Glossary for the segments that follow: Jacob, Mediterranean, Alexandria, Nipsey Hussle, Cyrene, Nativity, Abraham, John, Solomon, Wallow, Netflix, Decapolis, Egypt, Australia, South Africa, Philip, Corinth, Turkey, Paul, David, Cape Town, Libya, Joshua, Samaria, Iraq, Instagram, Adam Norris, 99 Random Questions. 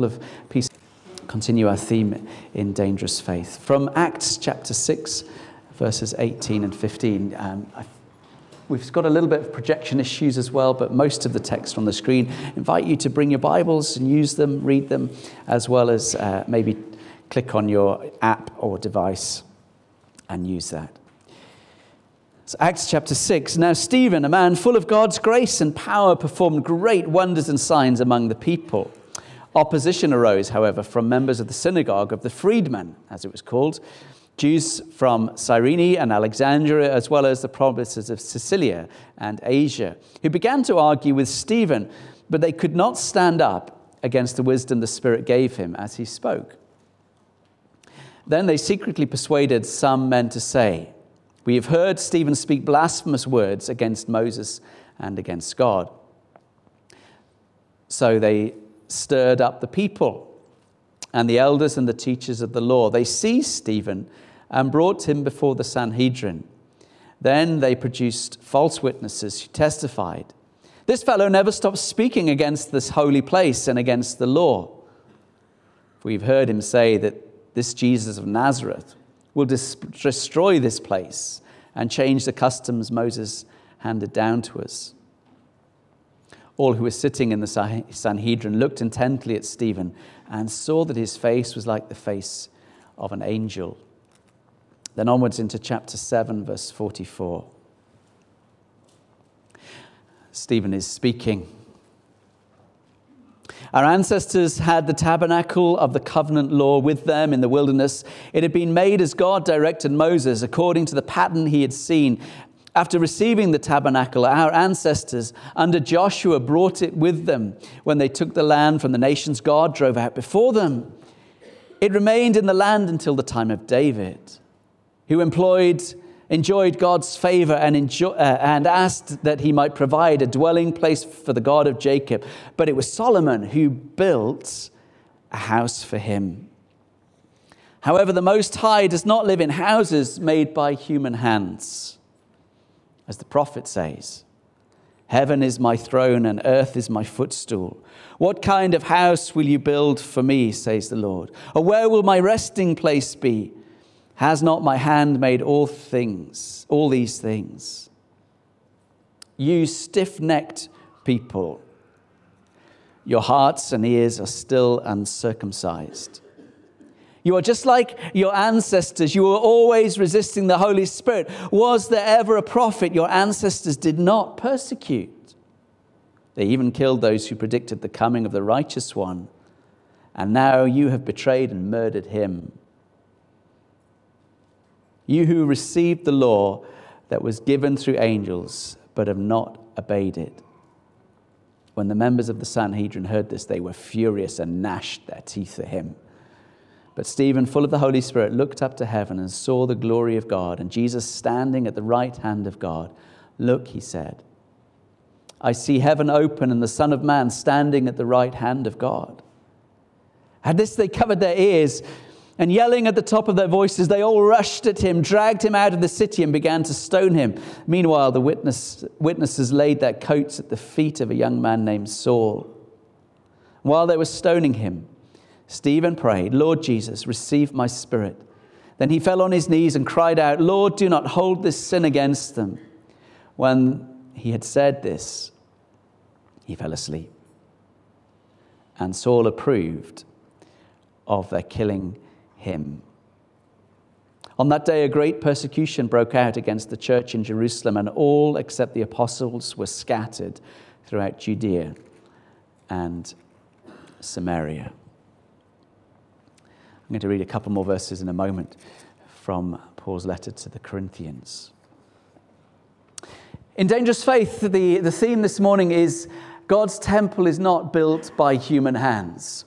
couple of pieces. Continue our theme in dangerous faith. From Acts chapter 6, verses 18 and 15. We've got a little bit of projection issues as well, but most of the text on the screen. I invite you to bring your Bibles and use them, read them, as well as maybe click on your app or device and use that. So Acts chapter 6. Now Stephen, a man full of God's grace and power, performed great wonders and signs among the people. Opposition arose, however, from members of the synagogue of the freedmen, as it was called, Jews from Cyrene and Alexandria, as well as the provinces of Sicilia and Asia, who began to argue with Stephen, but they could not stand up against the wisdom the Spirit gave him as he spoke. Then they secretly persuaded some men to say, "We have heard Stephen speak blasphemous words against Moses and against God." So they stirred up the people and the elders and the teachers of the law. They seized Stephen and brought him before the Sanhedrin. Then they produced false witnesses who testified, "This fellow never stops speaking against this holy place and against the law. We've heard him say that this Jesus of Nazareth will destroy this place and change the customs Moses handed down to us." All who were sitting in the Sanhedrin looked intently at Stephen and saw that his face was like the face of an angel. Then onwards into chapter 7, verse 44. Stephen is speaking. "Our ancestors had the tabernacle of the covenant law with them in the wilderness. It had been made as God directed Moses, according to the pattern he had seen. After receiving the tabernacle, our ancestors under Joshua brought it with them when they took the land from the nations God drove out before them. It remained in the land until the time of David, who enjoyed God's favor and asked that he might provide a dwelling place for the God of Jacob. But it was Solomon who built a house for him. However, the Most High does not live in houses made by human hands. As the prophet says, 'Heaven is my throne and earth is my footstool. What kind of house will you build for me, says the Lord? Or where will my resting place be? Has not my hand made all these things? You stiff-necked people, your hearts and ears are still uncircumcised. You are just like your ancestors. You were always resisting the Holy Spirit. Was there ever a prophet your ancestors did not persecute? They even killed those who predicted the coming of the righteous one. And now you have betrayed and murdered him. You who received the law that was given through angels, but have not obeyed it." When the members of the Sanhedrin heard this, they were furious and gnashed their teeth at him. But Stephen, full of the Holy Spirit, looked up to heaven and saw the glory of God and Jesus standing at the right hand of God. "Look," he said, "I see heaven open and the Son of Man standing at the right hand of God." At this they covered their ears and yelling at the top of their voices, they all rushed at him, dragged him out of the city and began to stone him. Meanwhile, the witnesses laid their coats at the feet of a young man named Saul. While they were stoning him, Stephen prayed, "Lord Jesus, receive my spirit." Then he fell on his knees and cried out, "Lord, do not hold this sin against them." When he had said this, he fell asleep. And Saul approved of their killing him. On that day, a great persecution broke out against the church in Jerusalem, and all except the apostles were scattered throughout Judea and Samaria. I'm going to read a couple more verses in a moment from Paul's letter to the Corinthians. In Dangerous Faith, the theme this morning is God's temple is not built by human hands.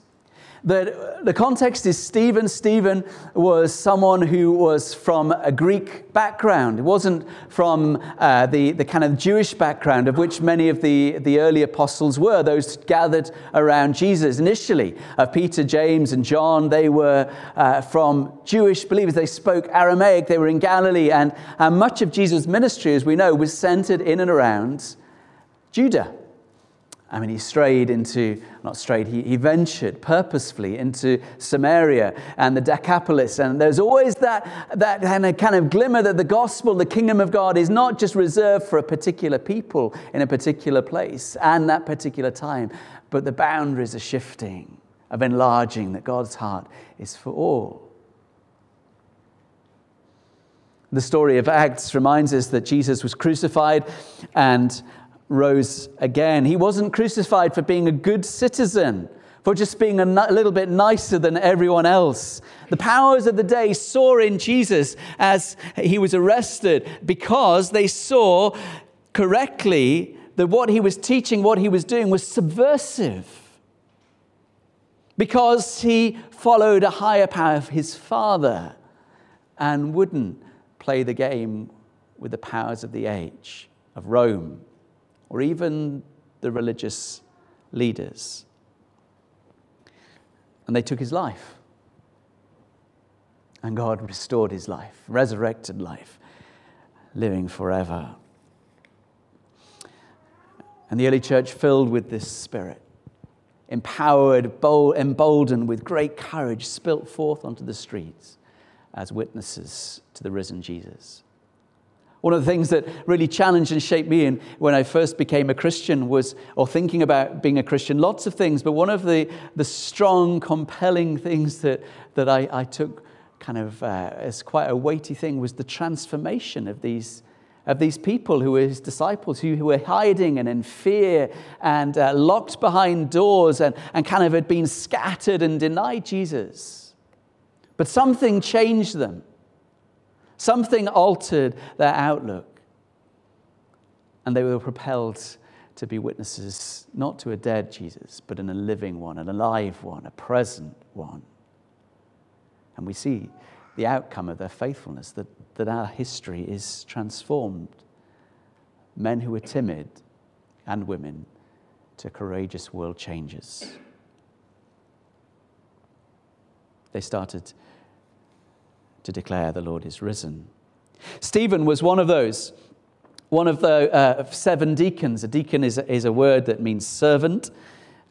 The context is Stephen. Stephen was someone who was from a Greek background. It wasn't from the kind of Jewish background of which many of the early apostles were, those gathered around Jesus initially. Peter, James and John, they were from Jewish believers. They spoke Aramaic. They were in Galilee. And much of Jesus' ministry, as we know, was centered in and around Judah. I mean, he ventured purposefully into Samaria and the Decapolis. And there's always that kind of glimmer that the gospel, the kingdom of God, is not just reserved for a particular people in a particular place and that particular time, but the boundaries are shifting, of enlarging, that God's heart is for all. The story of Acts reminds us that Jesus was crucified and rose again. He wasn't crucified for being a good citizen, for just being a little bit nicer than everyone else. The powers of the day saw in Jesus as he was arrested because they saw correctly that what he was teaching, what he was doing was subversive. Because he followed a higher power of his Father and wouldn't play the game with the powers of the age, of Rome, or even the religious leaders. And they took his life. And God restored his life, resurrected life, living forever. And the early church filled with this spirit, empowered, emboldened with great courage, spilt forth onto the streets as witnesses to the risen Jesus. One of the things that really challenged and shaped me when I first became a Christian was, or thinking about being a Christian, lots of things, but one of the strong, compelling things that I took kind of as quite a weighty thing was the transformation of these people who were his disciples, who were hiding and in fear and locked behind doors and kind of had been scattered and denied Jesus. But something changed them. Something altered their outlook, and they were propelled to be witnesses, not to a dead Jesus, but in a living one, an alive one, a present one. And we see the outcome of their faithfulness, that our history is transformed. Men who were timid, and women, to courageous world changers. They started to declare the Lord is risen. Stephen was one of the 7 deacons. A deacon is a word that means servant.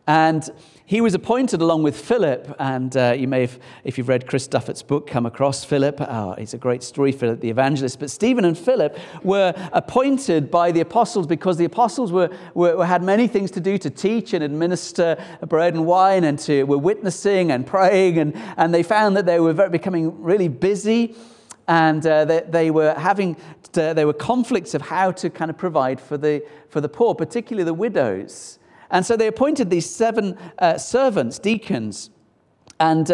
And he was appointed along with Philip. And you may have, if you've read Chris Duffett's book, come across Philip. It's a great story, Philip the evangelist. But Stephen and Philip were appointed by the apostles because the apostles had many things to do, to teach and administer bread and wine, and were witnessing and praying. And they found that they were becoming really busy. And there were conflicts of how to kind of provide for the poor, particularly the widows. And so they appointed these 7 servants, deacons, and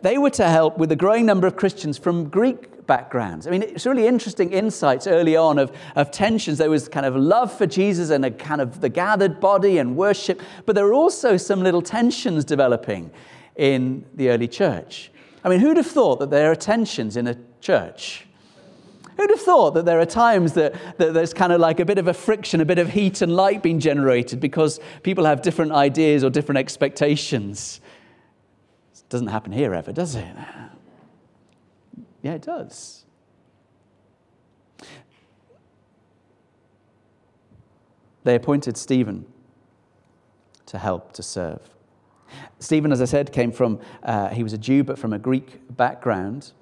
they were to help with the growing number of Christians from Greek backgrounds. I mean, it's really interesting insights early on of tensions. There was kind of love for Jesus and a kind of the gathered body and worship, but there were also some little tensions developing in the early church. I mean, who'd have thought that there are tensions in a church? Who'd have thought that there are times that there's kind of like a bit of a friction, a bit of heat and light being generated because people have different ideas or different expectations? It doesn't happen here ever, does it? Yeah, it does. They appointed Stephen to help, to serve. Stephen, as I said, he was a Jew, but from a Greek background.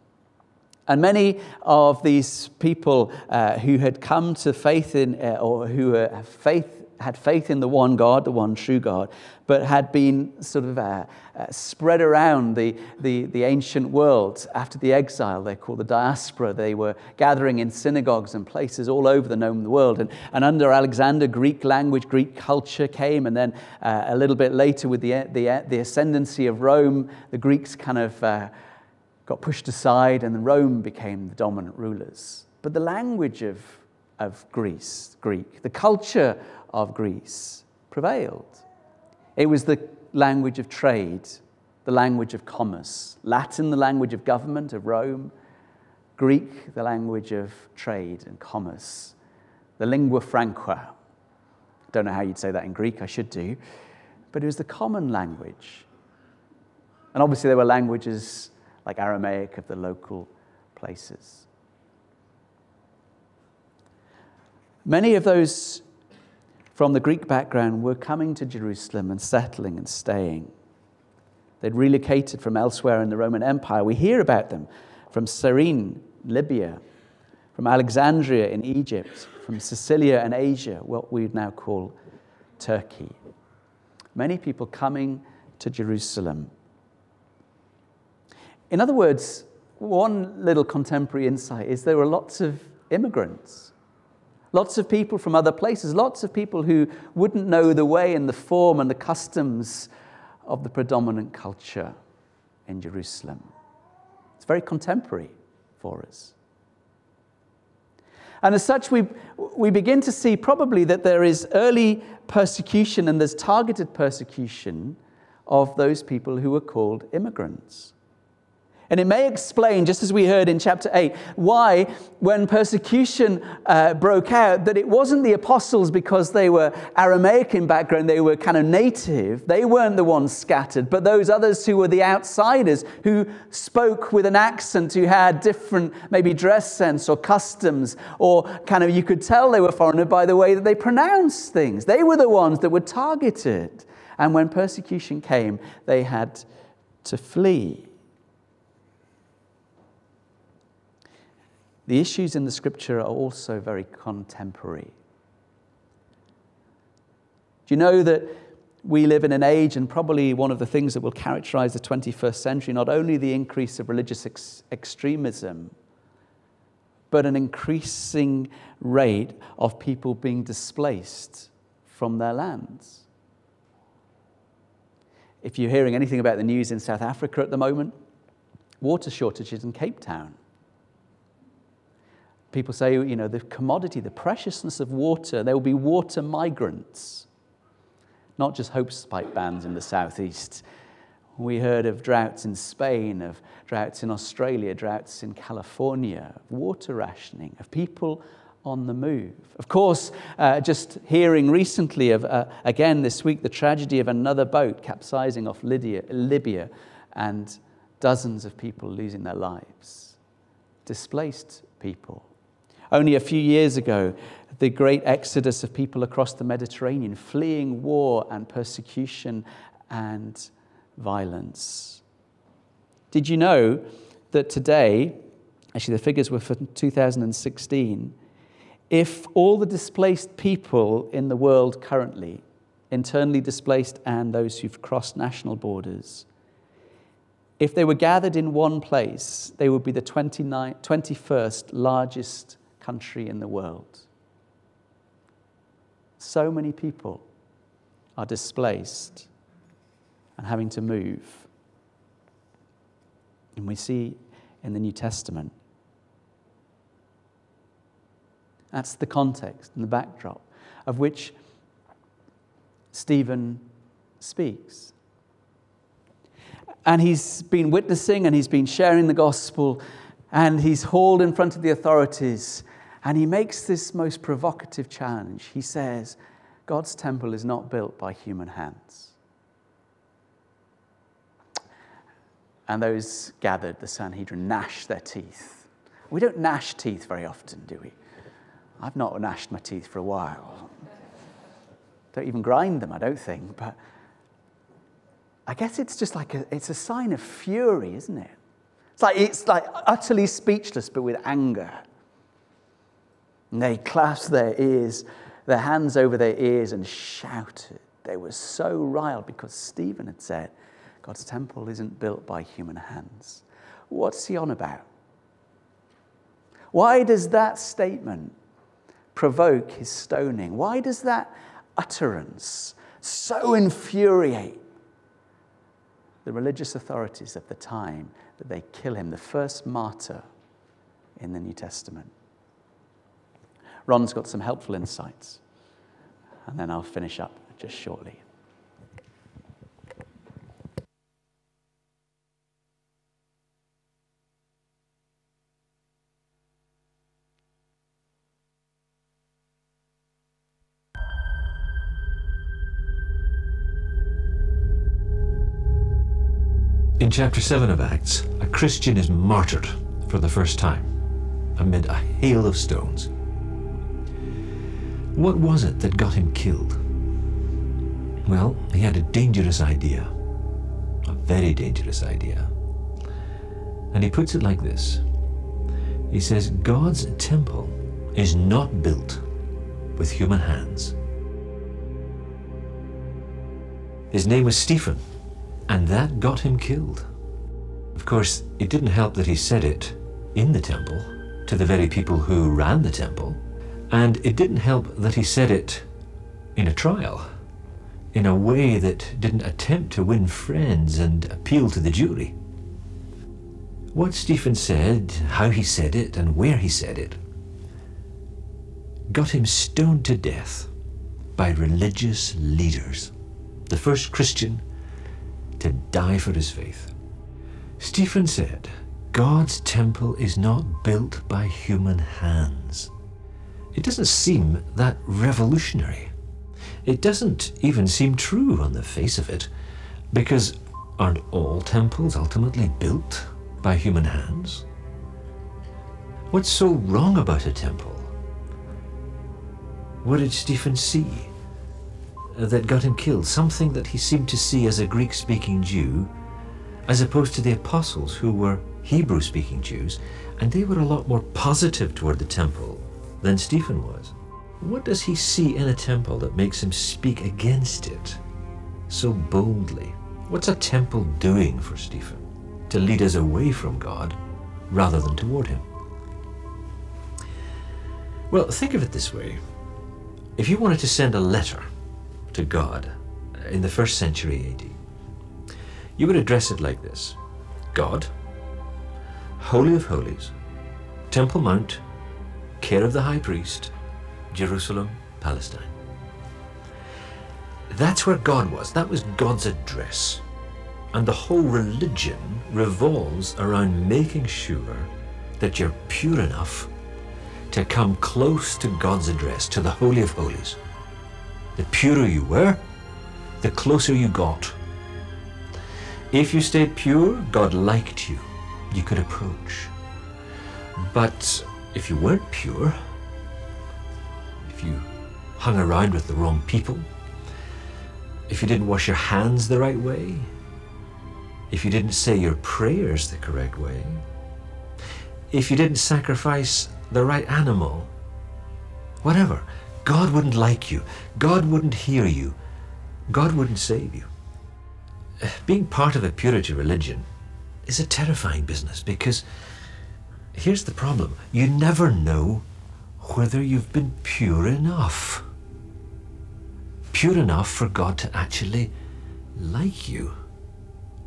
And many of these people who had come to faith in, or who had faith in the one God, the one true God, but had been sort of spread around the ancient world after the exile, they call the diaspora. They were gathering in synagogues and places all over the known world. And under Alexander, Greek language, Greek culture came. And then a little bit later, with the ascendancy of Rome, the Greeks kind of got pushed aside, and Rome became the dominant rulers. But the language of Greek, the culture of Greece prevailed. It was the language of trade, the language of commerce. Latin, the language of government of Rome. Greek, the language of trade and commerce. The lingua franca. Don't know how you'd say that in Greek, I should do. But it was the common language. And obviously there were languages like Aramaic of the local places. Many of those from the Greek background were coming to Jerusalem and settling and staying. They'd relocated from elsewhere in the Roman Empire. We hear about them from Cyrene, Libya, from Alexandria in Egypt, from Sicilia and Asia, what we'd now call Turkey. Many people coming to Jerusalem. In other words, one little contemporary insight is there were lots of immigrants, lots of people from other places, lots of people who wouldn't know the way and the form and the customs of the predominant culture in Jerusalem. It's very contemporary for us. And as such, we begin to see probably that there is early persecution and there's targeted persecution of those people who were called immigrants. And it may explain, just as we heard in chapter 8, why when persecution broke out, that it wasn't the apostles because they were Aramaic in background, they were kind of native, they weren't the ones scattered, but those others who were the outsiders, who spoke with an accent, who had different maybe dress sense or customs, or kind of you could tell they were foreigner by the way that they pronounced things. They were the ones that were targeted. And when persecution came, they had to flee. The issues in the scripture are also very contemporary. Do you know that we live in an age, and probably one of the things that will characterize the 21st century, not only the increase of religious extremism, but an increasing rate of people being displaced from their lands? If you're hearing anything about the news in South Africa at the moment, water shortages in Cape Town. People say, you know, the commodity, the preciousness of water, there will be water migrants, not just hope spike bans in the southeast. We heard of droughts in Spain, of droughts in Australia, droughts in California, of water rationing, of people on the move. Of course, just hearing recently of, again this week, the tragedy of another boat capsizing off Libya and dozens of people losing their lives, displaced people. Only a few years ago, the great exodus of people across the Mediterranean, fleeing war and persecution and violence. Did you know that today, actually the figures were for 2016, if all the displaced people in the world currently, internally displaced and those who've crossed national borders, if they were gathered in one place, they would be the 21st largest country in the world. So many people are displaced and having to move. And we see in the New Testament. That's the context and the backdrop of which Stephen speaks. And he's been witnessing and he's been sharing the gospel and he's hauled in front of the authorities and he makes this most provocative challenge. He says, God's temple is not built by human hands. And those gathered, the Sanhedrin, gnashed their teeth. We don't gnash teeth very often, do we? I've not gnashed my teeth for a while. Don't even grind them, I don't think, but I guess it's just like it's a sign of fury, isn't it? It's like utterly speechless, but with anger. And they clasped their ears, their hands over their ears and shouted. They were so riled because Stephen had said, God's temple isn't built by human hands. What's he on about? Why does that statement provoke his stoning? Why does that utterance so infuriate the religious authorities at the time that they kill him, the first martyr in the New Testament? Ron's got some helpful insights, and then I'll finish up just shortly. In chapter 7 of Acts, a Christian is martyred for the first time amid a hail of stones. What was it that got him killed? Well, he had a dangerous idea, a very dangerous idea. And he puts it like this. He says, God's temple is not built with human hands. His name was Stephen, and that got him killed. Of course, it didn't help that he said it in the temple to the very people who ran the temple, and it didn't help that he said it in a trial, in a way that didn't attempt to win friends and appeal to the jury. What Stephen said, how he said it, and where he said it, got him stoned to death by religious leaders, the first Christian to die for his faith. Stephen said, God's temple is not built by human hands. It doesn't seem that revolutionary. It doesn't even seem true on the face of it, because aren't all temples ultimately built by human hands? What's so wrong about a temple? What did Stephen see that got him killed? Something that he seemed to see as a Greek-speaking Jew, as opposed to the apostles, who were Hebrew-speaking Jews, and they were a lot more positive toward the temple than Stephen was. What does he see in a temple that makes him speak against it so boldly? What's a temple doing for Stephen to lead us away from God rather than toward him? Well, think of it this way. If you wanted to send a letter to God in the 1st century AD, you would address it like this: God, Holy of Holies, Temple Mount, care of the High Priest, Jerusalem, Palestine. That's where God was. That was God's address. And the whole religion revolves around making sure that you're pure enough to come close to God's address, to the Holy of Holies. The purer you were, the closer you got. If you stayed pure, God liked you. You could approach. But if you weren't pure, if you hung around with the wrong people, if you didn't wash your hands the right way, if you didn't say your prayers the correct way, if you didn't sacrifice the right animal, whatever, God wouldn't like you. God wouldn't hear you. God wouldn't save you. Being part of a purity religion is a terrifying business, because here's the problem. You never know whether you've been pure enough. Pure enough for God to actually like you.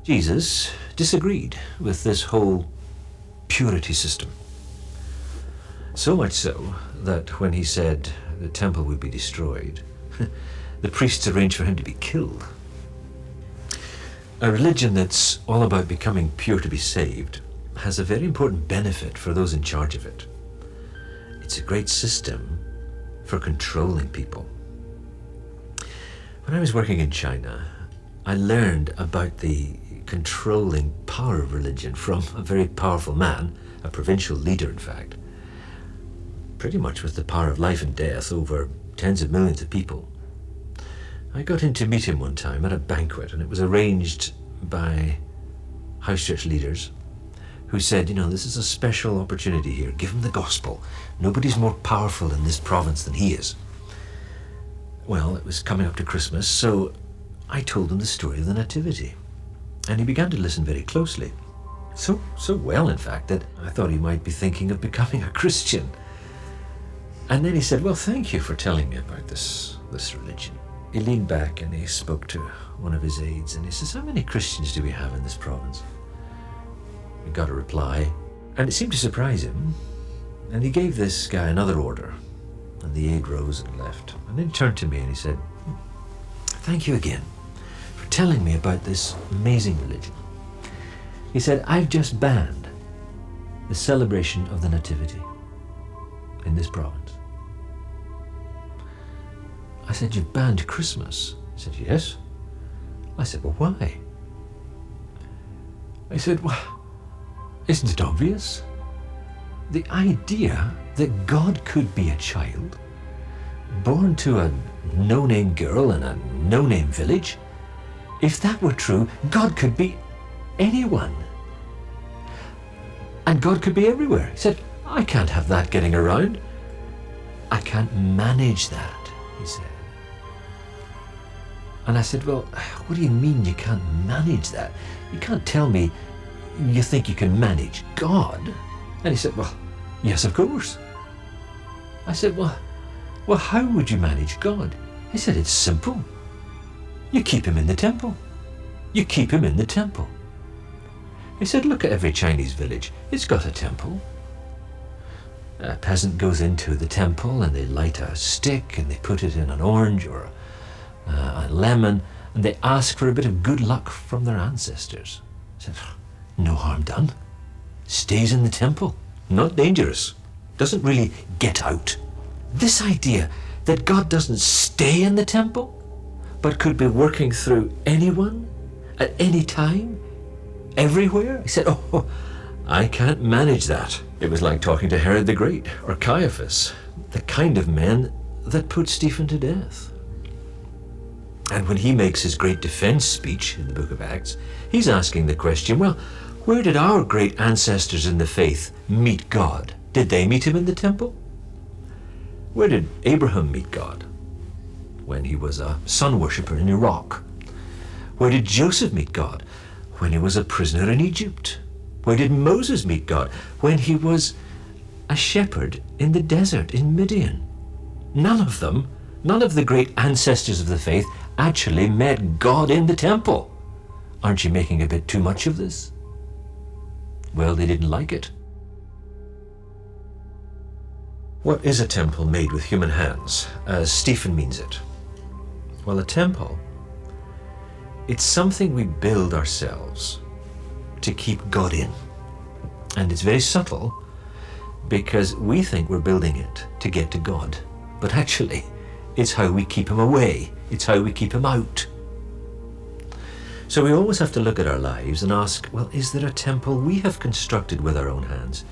Jesus disagreed with this whole purity system. So much so that when he said the temple would be destroyed, the priests arranged for him to be killed. A religion that's all about becoming pure to be saved has a very important benefit for those in charge of it. It's a great system for controlling people. When I was working in China, I learned about the controlling power of religion from a very powerful man, a provincial leader, in fact, pretty much with the power of life and death over tens of millions of people. I got in to meet him one time at a banquet, and it was arranged by house church leaders who said, you know, this is a special opportunity here. Give him the gospel. Nobody's more powerful in this province than he is. Well, it was coming up to Christmas, so I told him the story of the Nativity, and he began to listen very closely. So well, in fact, that I thought he might be thinking of becoming a Christian. And then he said, well, thank you for telling me about this religion. He leaned back and he spoke to one of his aides and he says, how many Christians do we have in this province? We got a reply, and it seemed to surprise him. And he gave this guy another order, and the aide rose and left. And then he turned to me and he said, thank you again for telling me about this amazing religion. He said, I've just banned the celebration of the Nativity in this province. I said, you've banned Christmas? He said, yes. I said, well, why? I said, well, isn't it obvious? The idea that God could be a child, born to a no-name girl in a no-name village. If that were true, God could be anyone. And God could be everywhere. He said, I can't have that getting around. I can't manage that, he said. And I said, well, what do you mean you can't manage that? You can't tell me you think you can manage God. And he said, well, yes, of course. I said, well, how would you manage God? He said, it's simple. You keep him in the temple. You keep him in the temple. He said, look at every Chinese village. It's got a temple. A peasant goes into the temple and they light a stick and they put it in an orange or a lemon and they ask for a bit of good luck from their ancestors. He said, no harm done. Stays in the temple. Not dangerous. Doesn't really get out. This idea that God doesn't stay in the temple, but could be working through anyone, at any time, everywhere. He said, oh, I can't manage that. It was like talking to Herod the Great or Caiaphas, the kind of men that put Stephen to death. And when he makes his great defense speech in the book of Acts, he's asking the question, well, where did our great ancestors in the faith meet God? Did they meet him in the temple? Where did Abraham meet God? When he was a sun worshipper in Iraq. Where did Joseph meet God? When he was a prisoner in Egypt. Where did Moses meet God? When he was a shepherd in the desert in Midian. None of the great ancestors of the faith actually met God in the temple. Aren't you making a bit too much of this? Well, they didn't like it. What is a temple made with human hands, as Stephen means it? Well, a temple, it's something we build ourselves to keep God in. And it's very subtle because we think we're building it to get to God. But actually, it's how we keep him away. It's how we keep him out. So we always have to look at our lives and ask, well, is there a temple we have constructed with our own hands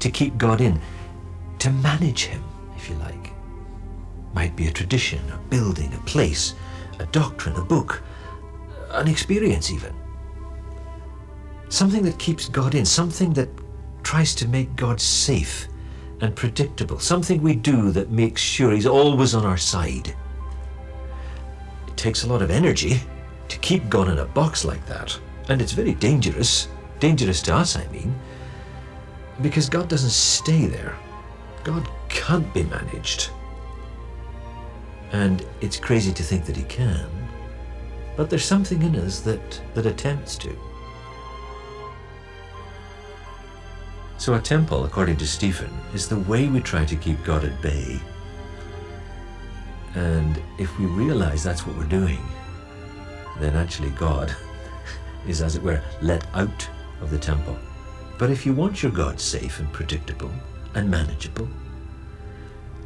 to keep God in, to manage him, if you like? Might be a tradition, a building, a place, a doctrine, a book, an experience even. Something that keeps God in, something that tries to make God safe and predictable, something we do that makes sure he's always on our side. It takes a lot of energy to keep God in a box like that, and it's very dangerous, dangerous to us, I mean, because God doesn't stay there. God can't be managed, and it's crazy to think that he can, but there's something in us that attempts to. So a temple, according to Stephen, is the way we try to keep God at bay. And if we realize that's what we're doing, then actually God is, as it were, let out of the temple. But if you want your God safe and predictable and manageable,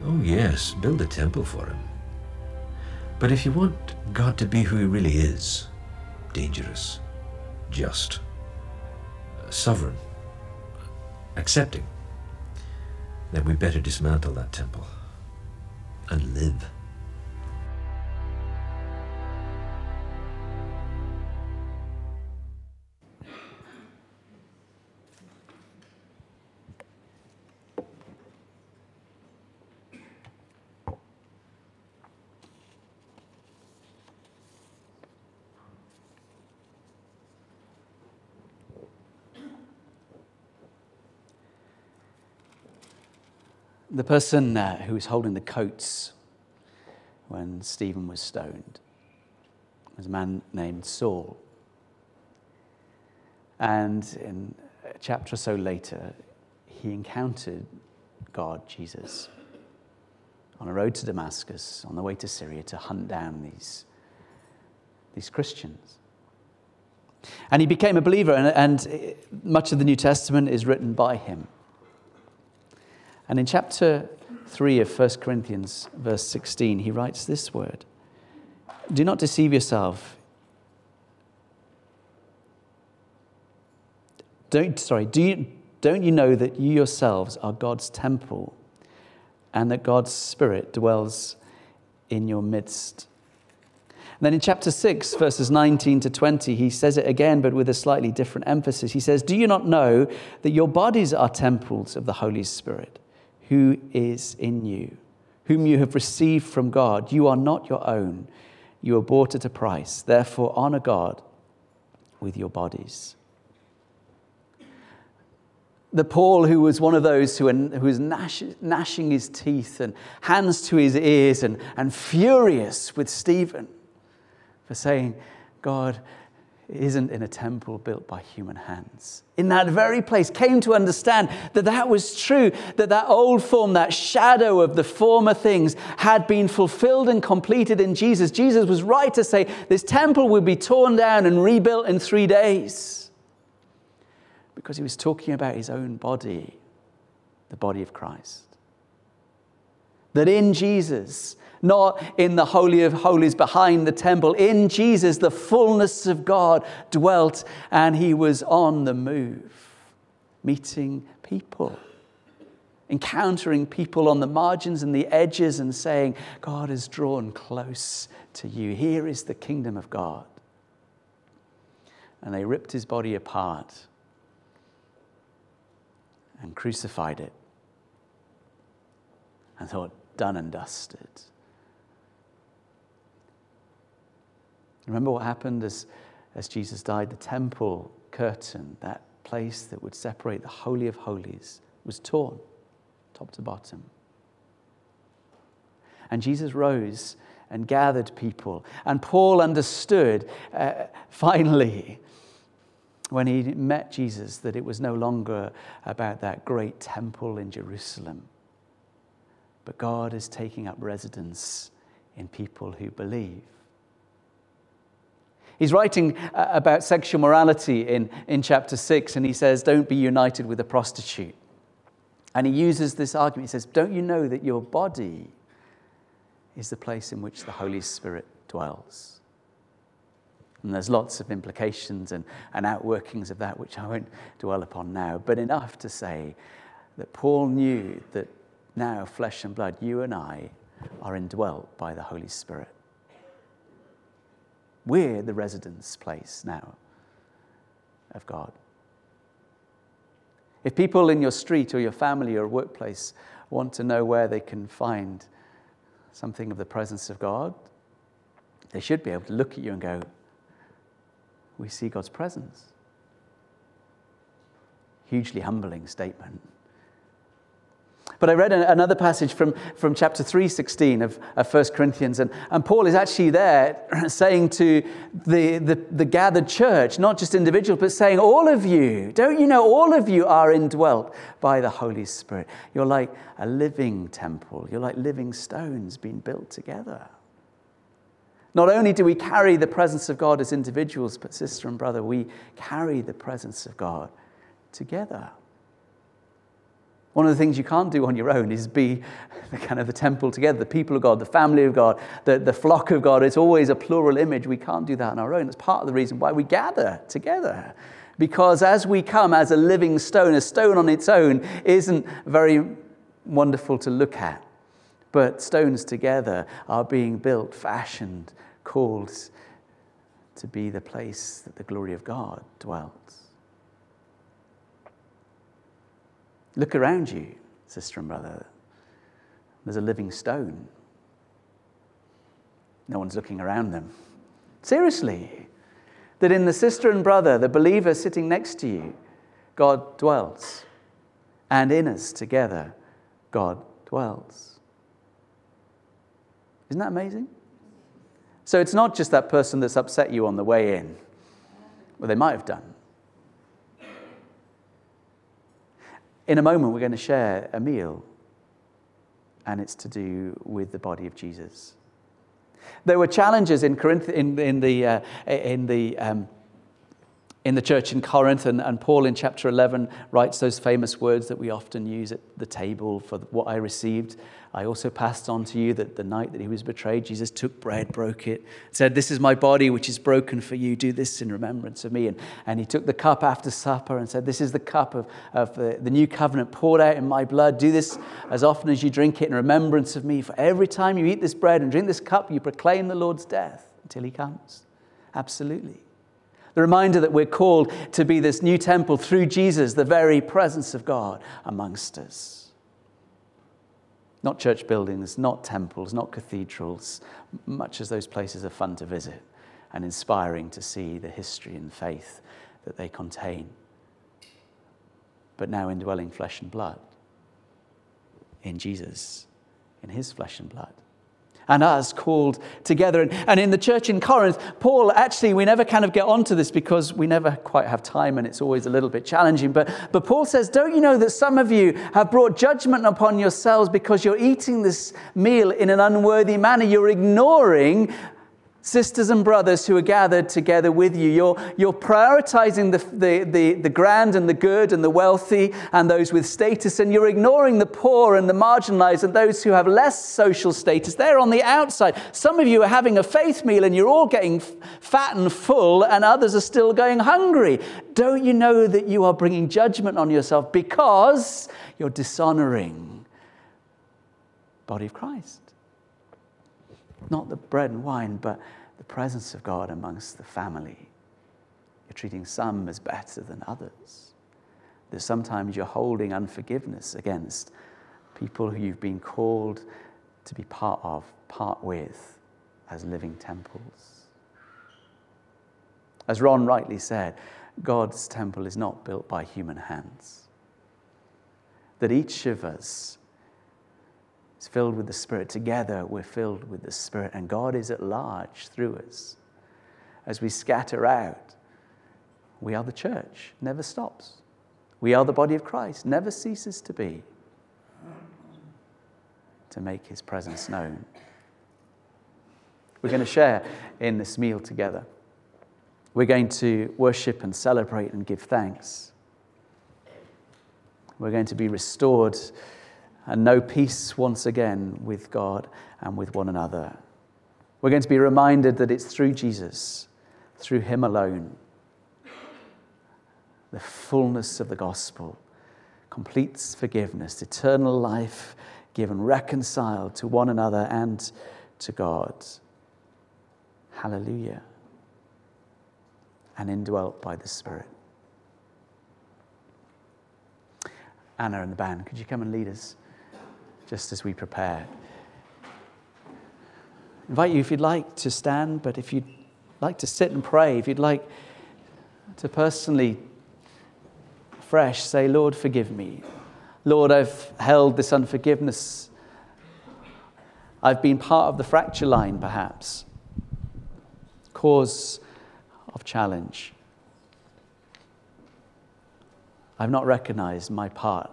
oh yes, build a temple for him. But if you want God to be who he really is, dangerous, just, sovereign, accepting, then we better dismantle that temple and live. The person who was holding the coats when Stephen was stoned was a man named Saul. And in a chapter or so later, he encountered God, Jesus, on a road to Damascus, on the way to Syria to hunt down these Christians. And he became a believer, and much of the New Testament is written by him. And in chapter 3 of 1 Corinthians, verse 16, he writes this word: do not deceive yourself. Don't you know that you yourselves are God's temple and that God's Spirit dwells in your midst. And then in chapter 6, verses 19 to 20, he says it again, but with a slightly different emphasis. He says, do you not know that your bodies are temples of the Holy Spirit, who is in you, whom you have received from God? You are not your own. You are bought at a price. Therefore, honor God with your bodies. The Paul, who was one of those who was gnashing his teeth and hands to his ears and furious with Stephen for saying, God isn't in a temple built by human hands. In that very place, came to understand that that was true, that that old form, that shadow of the former things had been fulfilled and completed in Jesus. Jesus was right to say, this temple will be torn down and rebuilt in 3 days. Because he was talking about his own body, the body of Christ. That in Jesus, not in the Holy of Holies behind the temple, in Jesus, the fullness of God dwelt, and he was on the move, meeting people, encountering people on the margins and the edges and saying, God has drawn close to you. Here is the kingdom of God. And they ripped his body apart and crucified it, and thought, done and dusted. Remember what happened as Jesus died? The temple curtain, that place that would separate the Holy of Holies, was torn, top to bottom. And Jesus rose and gathered people, and Paul understood, finally, when he met Jesus, that it was no longer about that great temple in Jerusalem. But God is taking up residence in people who believe. He's writing about sexual morality in chapter 6, and he says, don't be united with a prostitute. And he uses this argument. He says, don't you know that your body is the place in which the Holy Spirit dwells? And there's lots of implications and outworkings of that, which I won't dwell upon now. But enough to say that Paul knew that now, flesh and blood, you and I are indwelt by the Holy Spirit. We're the residence place now of God. If people in your street or your family or workplace want to know where they can find something of the presence of God, they should be able to look at you and go, we see God's presence. Hugely humbling statement. But I read another passage from chapter 3:16 of 1 Corinthians, and Paul is actually there saying to the gathered church, not just individuals, but saying, all of you, don't you know all of you are indwelt by the Holy Spirit? You're like a living temple. You're like living stones being built together. Not only do we carry the presence of God as individuals, but sister and brother, we carry the presence of God together. One of the things you can't do on your own is be the kind of the temple together, the people of God, the family of God, the flock of God. It's always a plural image. We can't do that on our own. That's part of the reason why we gather together. Because as we come as a living stone, a stone on its own isn't very wonderful to look at. But stones together are being built, fashioned, called to be the place that the glory of God dwells. Look around you, sister and brother. There's a living stone. No one's looking around them. Seriously, that in the sister and brother, the believer sitting next to you, God dwells. And in us together, God dwells. Isn't that amazing? So it's not just that person that's upset you on the way in. Well, they might have done. In a moment, we're going to share a meal, and it's to do with the body of Jesus. There were challenges in Corinth, in the in the church in Corinth, and Paul in chapter 11 writes those famous words that we often use at the table: for what I received, I also passed on to you, that the night that he was betrayed, Jesus took bread, broke it, said, this is my body which is broken for you, do this in remembrance of me. And he took the cup after supper and said, this is the cup of the new covenant poured out in my blood. Do this as often as you drink it in remembrance of me. For every time you eat this bread and drink this cup, you proclaim the Lord's death until he comes. Absolutely. The reminder that we're called to be this new temple through Jesus, the very presence of God amongst us. Not church buildings, not temples, not cathedrals, much as those places are fun to visit and inspiring to see the history and faith that they contain. But now indwelling flesh and blood in Jesus, in his flesh and blood. And us called together. And in the church in Corinth, Paul, actually, we never kind of get onto this because we never quite have time and it's always a little bit challenging. But Paul says, don't you know that some of you have brought judgment upon yourselves because you're eating this meal in an unworthy manner? You're ignoring sisters and brothers who are gathered together with you. You're prioritizing the grand and the good and the wealthy and those with status, and you're ignoring the poor and the marginalized and those who have less social status. They're on the outside. Some of you are having a faith meal and you're all getting fat and full, and others are still going hungry. Don't you know that you are bringing judgment on yourself because you're dishonoring the body of Christ? Not the bread and wine, but the presence of God amongst the family. You're treating some as better than others. That sometimes you're holding unforgiveness against people who you've been called to be part of, part with, as living temples. As Ron rightly said, God's temple is not built by human hands. That each of us is filled with the Spirit. Together we're filled with the Spirit, and God is at large through us. As we scatter out, we are the church, never stops. We are the body of Christ, never ceases to be, to make his presence known. We're going to share in this meal together. We're going to worship and celebrate and give thanks. We're going to be restored and know peace once again with God and with one another. We're going to be reminded that it's through Jesus, through him alone, the fullness of the gospel, completes forgiveness, eternal life given, reconciled to one another and to God. Hallelujah. And indwelt by the Spirit. Anna and the band, could you come and lead us just as we prepare? I invite you, if you'd like, to stand, but if you'd like to sit and pray, if you'd like to personally, fresh, say, Lord, forgive me. Lord, I've held this unforgiveness. I've been part of the fracture line, perhaps. Cause of challenge. I've not recognized my part.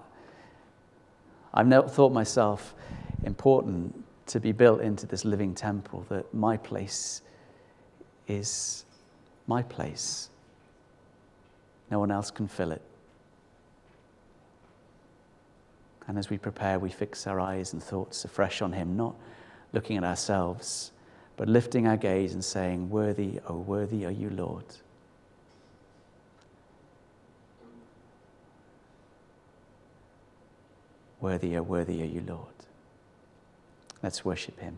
I've never thought myself important to be built into this living temple, that my place is my place. No one else can fill it. And as we prepare, we fix our eyes and thoughts afresh on him, not looking at ourselves, but lifting our gaze and saying, worthy are you, Lord. Worthy are you, Lord. Let's worship him.